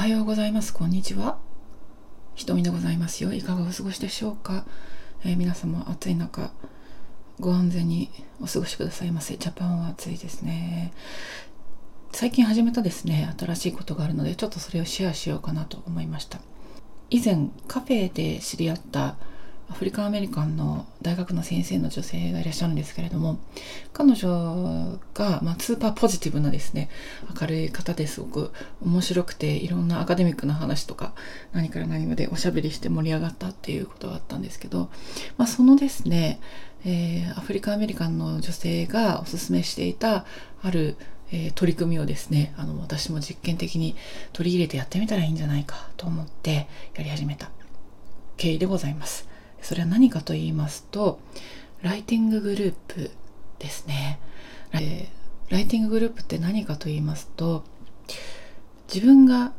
おはようございます、こんにちは、ひとみでございますよ。いかがお過ごしでしょうか。皆様暑い中ご安全にお過ごしくださいませ。ジャパンは暑いですね。最近始めたですね、新しいことがあるので、ちょっとそれをシェアしようかなと思いました。以前カフェで知り合ったアフリカンアメリカンの大学の先生の女性がいらっしゃるんですけれども、彼女が、スーパーポジティブなですね、明るい方ですごく面白くて、いろんなアカデミックな話とか何から何までおしゃべりして盛り上がったっていうことがあったんですけど、そのですね、アフリカンアメリカンの女性がおすすめしていたある取り組みをですね、私も実験的に取り入れてやってみたらいいんじゃないかと思ってやり始めた経緯でございます。それは何かと言いますと、ライティンググループですね。ライティンググループって何かと言いますと、自分が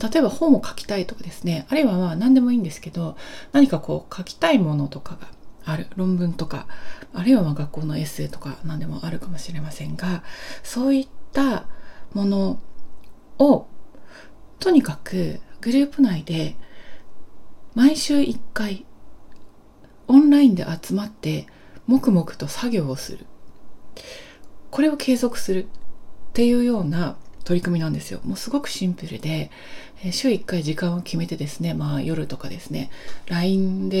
例えば本を書きたいとかですね、あるいは何でもいいんですけど、何か書きたいものとかがある、論文とか、あるいは学校のエッセイとか何でもあるかもしれませんが、そういったものをとにかくグループ内で毎週1回オンラインで集まって黙々と作業をする、これを継続するっていうような取り組みなんですよ。もうすごくシンプルで、週1回時間を決めてですね、夜とかですね、Zoom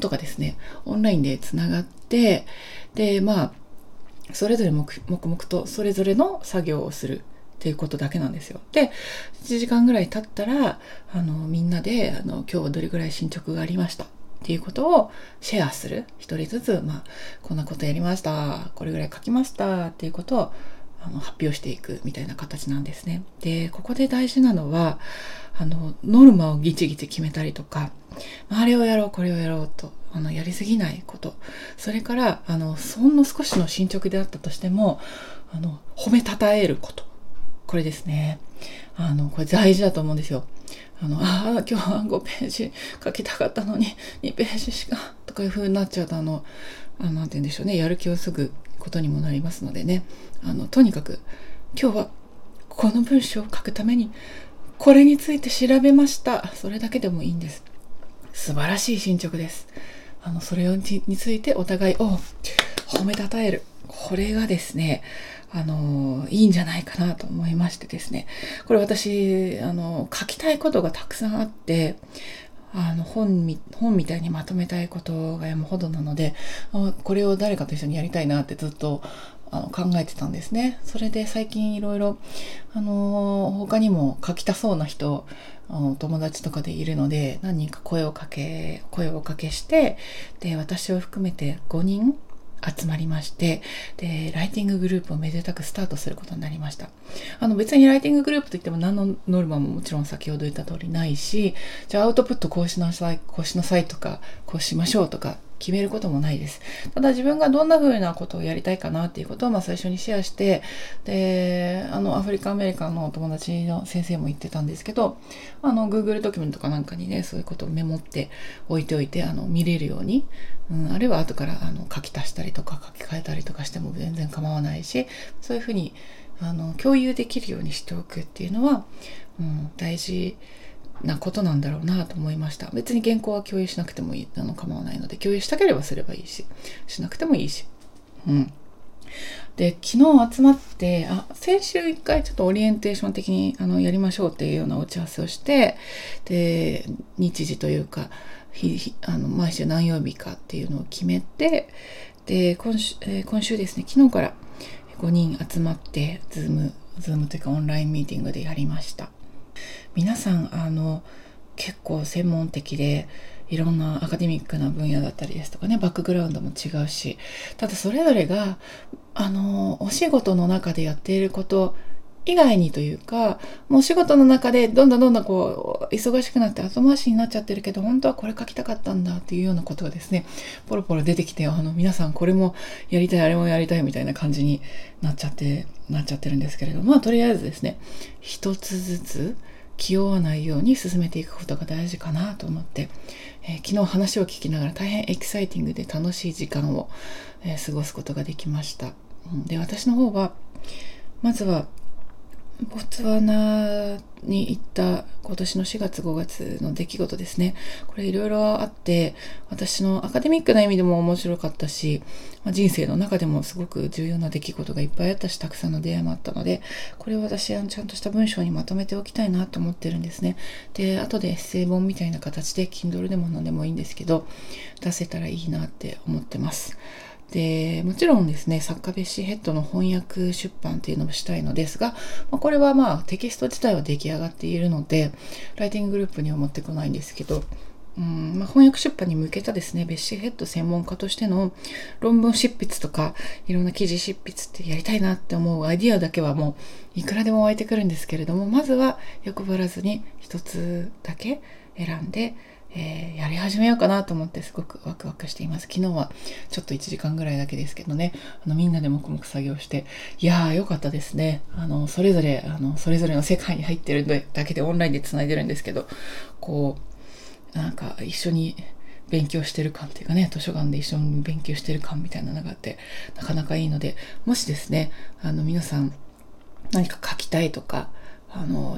とかですね、オンラインでつながって、でそれぞれ黙々とそれぞれの作業をするっていうことだけなんですよ。で、1時間ぐらい経ったら、みんなで今日はどれぐらい進捗がありましたっていうことをシェアする。一人ずつ、こんなことやりました、これぐらい書きましたっていうことを発表していくみたいな形なんですね。で、ここで大事なのは、ノルマをギチギチ決めたりとか、あれをやろう、これをやろうと、やりすぎないこと。それから、ほんの少しの進捗であったとしても、褒めたたえること。これですね。これ大事だと思うんですよ。今日は5ページ書きたかったのに2ページしかとかいう風になっちゃうと、なんて言うんでしょうね、やる気を削ぐことにもなりますのでね。とにかく今日はこの文章を書くためにこれについて調べました。それだけでもいいんです。素晴らしい進捗です。それについてお互いを褒めたたえる。これがですね、いいんじゃないかなと思いましてですね。これ私、書きたいことがたくさんあって、本みたいにまとめたいことが山ほどなので、これを誰かと一緒にやりたいなってずっと考えてたんですね。それで最近いろいろ、他にも書きたそうな人、友達とかでいるので、何人か声をかけして、で、私を含めて5人、集まりまして、で、ライティンググループをめでたくスタートすることになりました。別にライティンググループといっても何のノルマももちろん先ほど言った通りないし、じゃあアウトプットこうしなさいとか、こうしましょうとか決めることもないです。ただ自分がどんな風なことをやりたいかなっていうことを最初にシェアして、で、アフリカアメリカのお友達の先生も言ってたんですけど、Google ドキュメントかなんかにね、そういうことをメモって置いておいて、見れるように、あるいは後から書き足したりとか書き換えたりとかしても全然構わないし、そういうふうに共有できるようにしておくっていうのは、大事なことなんだろうなと思いました。別に原稿は共有しなくてもいい、構わないので、共有したければすればいいし、しなくてもいいし。で、昨日集まって、先週一回ちょっとオリエンテーション的にやりましょうっていうような打ち合わせをして、で、日時というか、毎週何曜日かっていうのを決めて、で、今週ですね、昨日から5人集まって、Zoom というかオンラインミーティングでやりました。皆さん、結構専門的で、いろんなアカデミックな分野だったりですとかね、バックグラウンドも違うし、ただそれぞれが、お仕事の中でやっていること以外にというか、もうお仕事の中でどんどん忙しくなって後回しになっちゃってるけど、本当はこれ書きたかったんだっていうようなことがですね、ポロポロ出てきて、皆さんこれもやりたい、あれもやりたいみたいな感じになっちゃってるんですけれども、とりあえずですね、一つずつ気負わないように進めていくことが大事かなと思って、昨日話を聞きながら大変エキサイティングで楽しい時間を、過ごすことができました。で、私の方はまずはボツワナに行った今年の4月5月の出来事ですね。これいろいろあって、私のアカデミックな意味でも面白かったし、人生の中でもすごく重要な出来事がいっぱいあったし、たくさんの出会いもあったので、これを私ちゃんとした文章にまとめておきたいなと思ってるんですね。で、後でエッセイ本みたいな形で Kindle でも何でもいいんですけど出せたらいいなって思ってます。で、もちろんですね、作家ベッシー・ヘッドの翻訳出版っていうのもしたいのですが、これはテキスト自体は出来上がっているのでライティンググループには持ってこないんですけど、翻訳出版に向けたですね、ベッシー・ヘッド専門家としての論文執筆とかいろんな記事執筆ってやりたいなって思うアイディアだけはもういくらでも湧いてくるんですけれども、まずは欲張らずに一つだけ選んでやり始めようかなと思って、すごくワクワクしています。昨日はちょっと1時間ぐらいだけですけどね、みんなで黙々作業して、いやーよかったですね。それぞれの世界に入ってるだけでオンラインでつないでるんですけど、こうなんか一緒に勉強してる感っていうかね、図書館で一緒に勉強してる感みたいなのがあって、なかなかいいので、もしですね皆さん何か書きたいとか、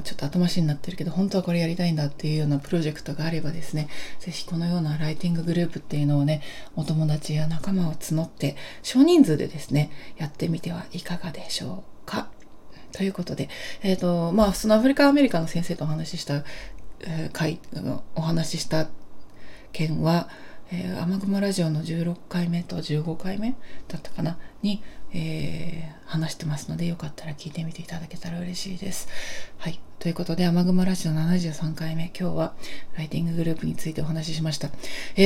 ちょっと後回しになってるけど本当はこれやりたいんだっていうようなプロジェクトがあればですね、ぜひこのようなライティンググループっていうのをね、お友達や仲間を募って少人数でですねやってみてはいかがでしょうか。ということで、そのアフリカアメリカの先生とお話しした回、お話しした件は雨雲ラジオの16回目と15回目だったかなに、話してますので、よかったら聞いてみていただけたら嬉しいです。はい、ということで雨雲ラジオ73回目、今日はライティンググループについてお話ししました。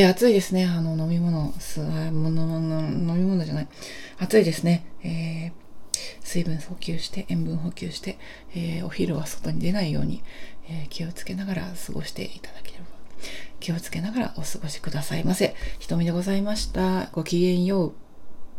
暑いですね。暑いですね。水分補給して塩分補給して、お昼は外に出ないように、気をつけながらお過ごしくださいませ。ひとみでございました。ごきげんよう。